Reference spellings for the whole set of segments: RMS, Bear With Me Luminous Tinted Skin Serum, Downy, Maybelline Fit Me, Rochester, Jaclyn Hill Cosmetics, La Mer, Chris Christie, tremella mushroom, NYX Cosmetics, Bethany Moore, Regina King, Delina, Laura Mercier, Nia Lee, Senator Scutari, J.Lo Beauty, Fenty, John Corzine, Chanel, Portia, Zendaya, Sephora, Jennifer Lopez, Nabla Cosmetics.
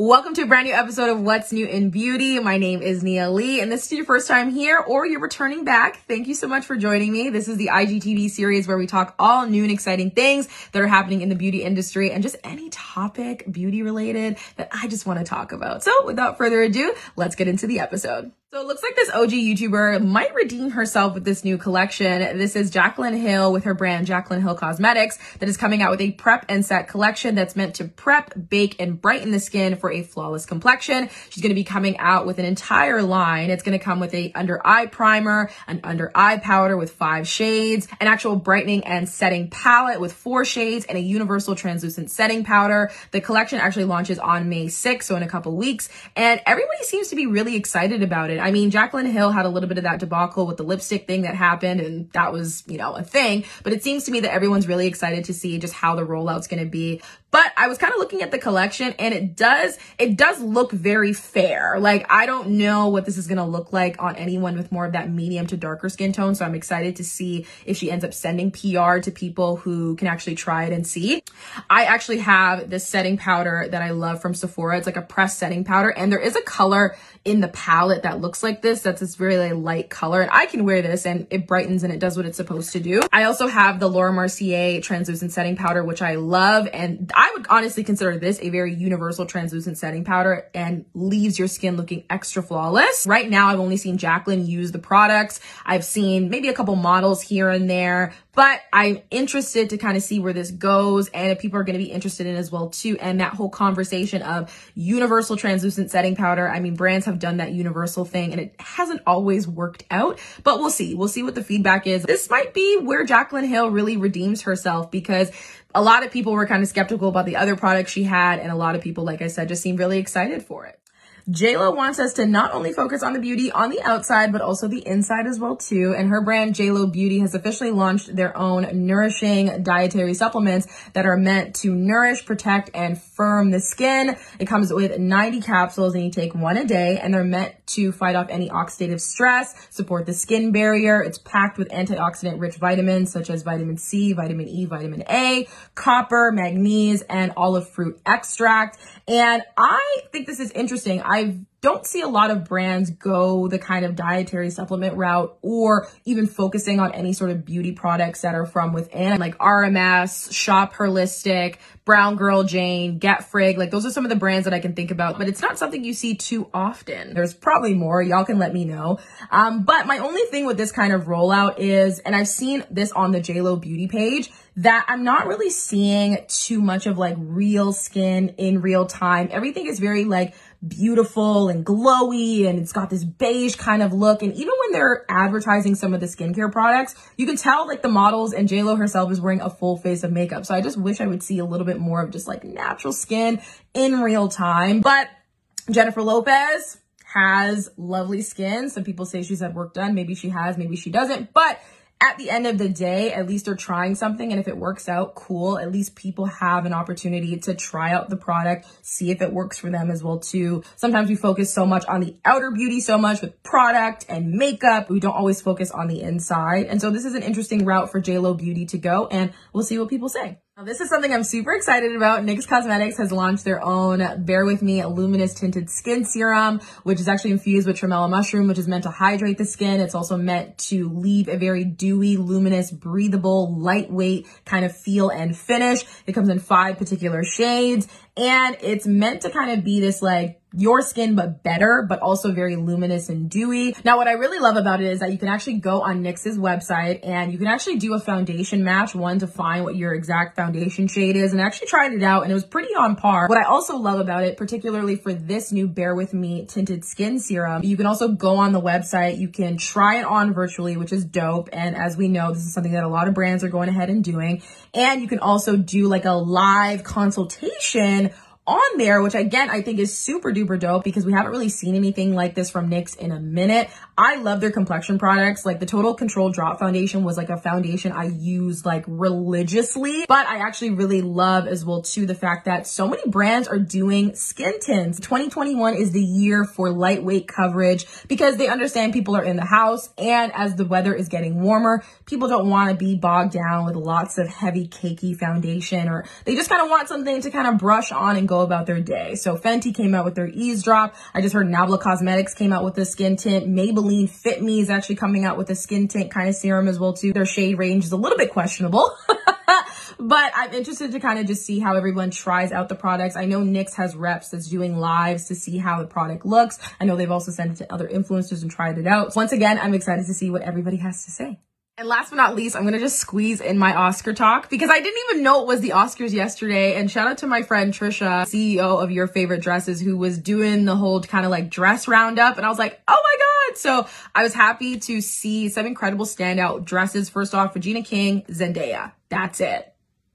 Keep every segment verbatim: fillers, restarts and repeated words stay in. Welcome to a brand new episode of What's New in Beauty. My name is Nia Lee, and this is your first time here or you're returning back. Thank you so much for joining me. This is the I G T V series where we talk all new and exciting things that are happening in the beauty industry and just any topic beauty related that I just want to talk about. So without further ado, let's get into the episode. So it looks like this O G YouTuber might redeem herself with this new collection. This is Jaclyn Hill with her brand Jaclyn Hill Cosmetics that is coming out with a prep and set collection that's meant to prep, bake, and brighten the skin for a flawless complexion. She's going to be coming out with an entire line. It's going to come with a under eye primer, an under eye powder with five shades, an actual brightening and setting palette with four shades, and a universal translucent setting powder. The collection actually launches on May sixth, so in a couple weeks, and everybody seems to be really excited about it. I mean, Jaclyn Hill had a little bit of that debacle with the lipstick thing that happened, and that was, you know, a thing. But it seems to me that everyone's really excited to see just how the rollout's going to be. But I was kind of looking at the collection, and it does, it does look very fair. Like, I don't know what this is going to look like on anyone with more of that medium to darker skin tone. So I'm excited to see if she ends up sending P R to people who can actually try it and see. I actually have this setting powder that I love from Sephora. It's like a pressed setting powder, and there is a color in the palette that looks looks like this. That's this really light color, and I can wear this and it brightens and it does what it's supposed to do. I also have the Laura Mercier translucent setting powder, which I love, and I would honestly consider this a very universal translucent setting powder and leaves your skin looking extra flawless. Right now I've only seen Jaclyn use the products. I've seen maybe a couple models here and there, but I'm interested to kind of see where this goes and if people are going to be interested in as well too. And that whole conversation of universal translucent setting powder, I mean, brands have done that universal thing and it hasn't always worked out, but we'll see. We'll see what the feedback is. This might be where Jaclyn Hill really redeems herself, because a lot of people were kind of skeptical about the other products she had, and a lot of people, like I said, just seemed really excited for it. J.Lo wants us to not only focus on the beauty on the outside, but also the inside as well too. And her brand J.Lo Beauty has officially launched their own nourishing dietary supplements that are meant to nourish, protect, and firm the skin. It comes with ninety capsules and you take one a day, and they're meant to fight off any oxidative stress, support the skin barrier. It's packed with antioxidant rich vitamins such as vitamin C, vitamin E, vitamin A, copper, magnesium, and olive fruit extract. And I think this is interesting. I I don't see a lot of brands go the kind of dietary supplement route or even focusing on any sort of beauty products that are from within, like R M S, Shop Holistic, Brown Girl Jane, Get Frig. Like, those are some of the brands that I can think about, but it's not something you see too often. There's probably more. Y'all can let me know. Um, but my only thing with this kind of rollout is, and I've seen this on the J.Lo Beauty page, that I'm not really seeing too much of like real skin in real time. Everything is very like beautiful and glowy, and it's got this beige kind of look. And even when they're advertising some of the skincare products, you can tell like the models and J.Lo herself is wearing a full face of makeup. So I just wish I would see a little bit more of just like natural skin in real time. But Jennifer Lopez has lovely skin. Some people say she's had work done. Maybe she has, maybe she doesn't. But at the end of the day, at least they're trying something. And if it works out, cool. At least people have an opportunity to try out the product, see if it works for them as well too. Sometimes we focus so much on the outer beauty, so much with product and makeup. We don't always focus on the inside. And so this is an interesting route for J.Lo Beauty to go, and we'll see what people say. Now, this is something I'm super excited about. N Y X Cosmetics has launched their own Bear With Me Luminous Tinted Skin Serum, which is actually infused with tremella mushroom, which is meant to hydrate the skin. It's also meant to leave a very dewy, luminous, breathable, lightweight kind of feel and finish. It comes in five particular shades, and it's meant to kind of be this like your skin but better, but also very luminous and dewy. Now, what I really love about it is that you can actually go on N Y X's website and you can actually do a foundation match, one to find what your exact foundation shade is, and I actually tried it out and it was pretty on par. What I also love about it, particularly for this new Bear With Me Tinted Skin Serum, you can also go on the website, you can try it on virtually, which is dope. And as we know, this is something that a lot of brands are going ahead and doing. And you can also do like a live consultation on there, which again, I think is super duper dope, because we haven't really seen anything like this from N Y X in a minute. I love their complexion products. Like the Total Control Drop Foundation was like a foundation I used like religiously, but I actually really love as well too the fact that so many brands are doing skin tints. twenty twenty-one is the year for lightweight coverage, because they understand people are in the house, and as the weather is getting warmer, people don't want to be bogged down with lots of heavy cakey foundation, or they just kind of want something to kind of brush on and go go about their day. So Fenty came out with their Eavesdrop. I just heard Nabla Cosmetics came out with a skin tint. Maybelline Fit Me is actually coming out with a skin tint kind of serum as well too. Their shade range is a little bit questionable. But I'm interested to kind of just see how everyone tries out the products. I know N Y X has reps that's doing lives to see how the product looks. I know they've also sent it to other influencers and tried it out. Once again, I'm excited to see what everybody has to say. And last but not least, I'm going to just squeeze in my Oscar talk because I didn't even know it was the Oscars yesterday. And shout out to my friend Trisha, C E O of Your Favorite Dresses, who was doing the whole kind of like dress roundup. And I was like, oh my God. So I was happy to see some incredible standout dresses. First off, Regina King, Zendaya. That's it.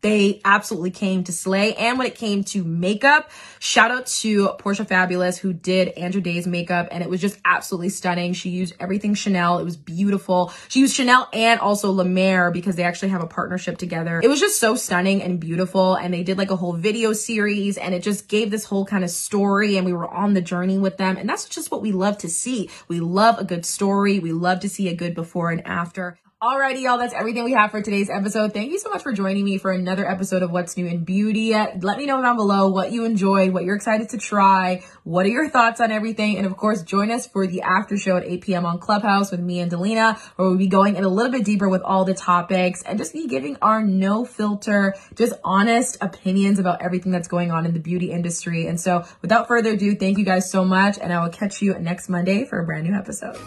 They absolutely came to slay. And when it came to makeup, shout out to Portia Fabulous, who did Andrew Day's makeup, and it was just absolutely stunning. She used everything Chanel. It was beautiful. She used Chanel and also La Mer because they actually have a partnership together. It was just so stunning and beautiful, and they did like a whole video series, and it just gave this whole kind of story, and we were on the journey with them, and that's just what we love to see. We love a good story. We love to see a good before and after. Alrighty, y'all, that's everything we have for today's episode. Thank you so much for joining me for another episode of What's New in Beauty. Let me know down below what you enjoyed, what you're excited to try, what are your thoughts on everything, and of course, join us for the after show at eight p m on Clubhouse with me and Delina, where we'll be going in a little bit deeper with all the topics and just be giving our no filter, just honest opinions about everything that's going on in the beauty industry. And so without further ado, thank you guys so much, and I will catch you next Monday for a brand new episode.